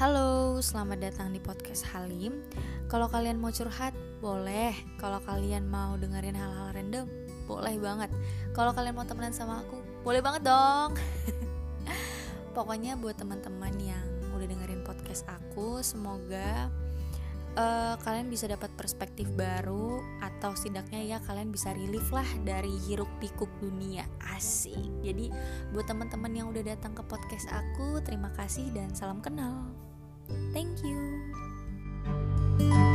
Halo, selamat datang di podcast Halim. Kalau kalian mau curhat, boleh. Kalau kalian mau dengerin hal-hal random, boleh banget. Kalau kalian mau temenan sama aku, boleh banget dong. Pokoknya buat teman-teman yang udah dengerin podcast aku, semoga kalian bisa dapat perspektif baru, atau setidaknya ya kalian bisa relief lah dari hiruk-pikuk dunia. Asik. Jadi buat teman-teman yang udah datang ke podcast aku, terima kasih dan salam kenal. Thank you.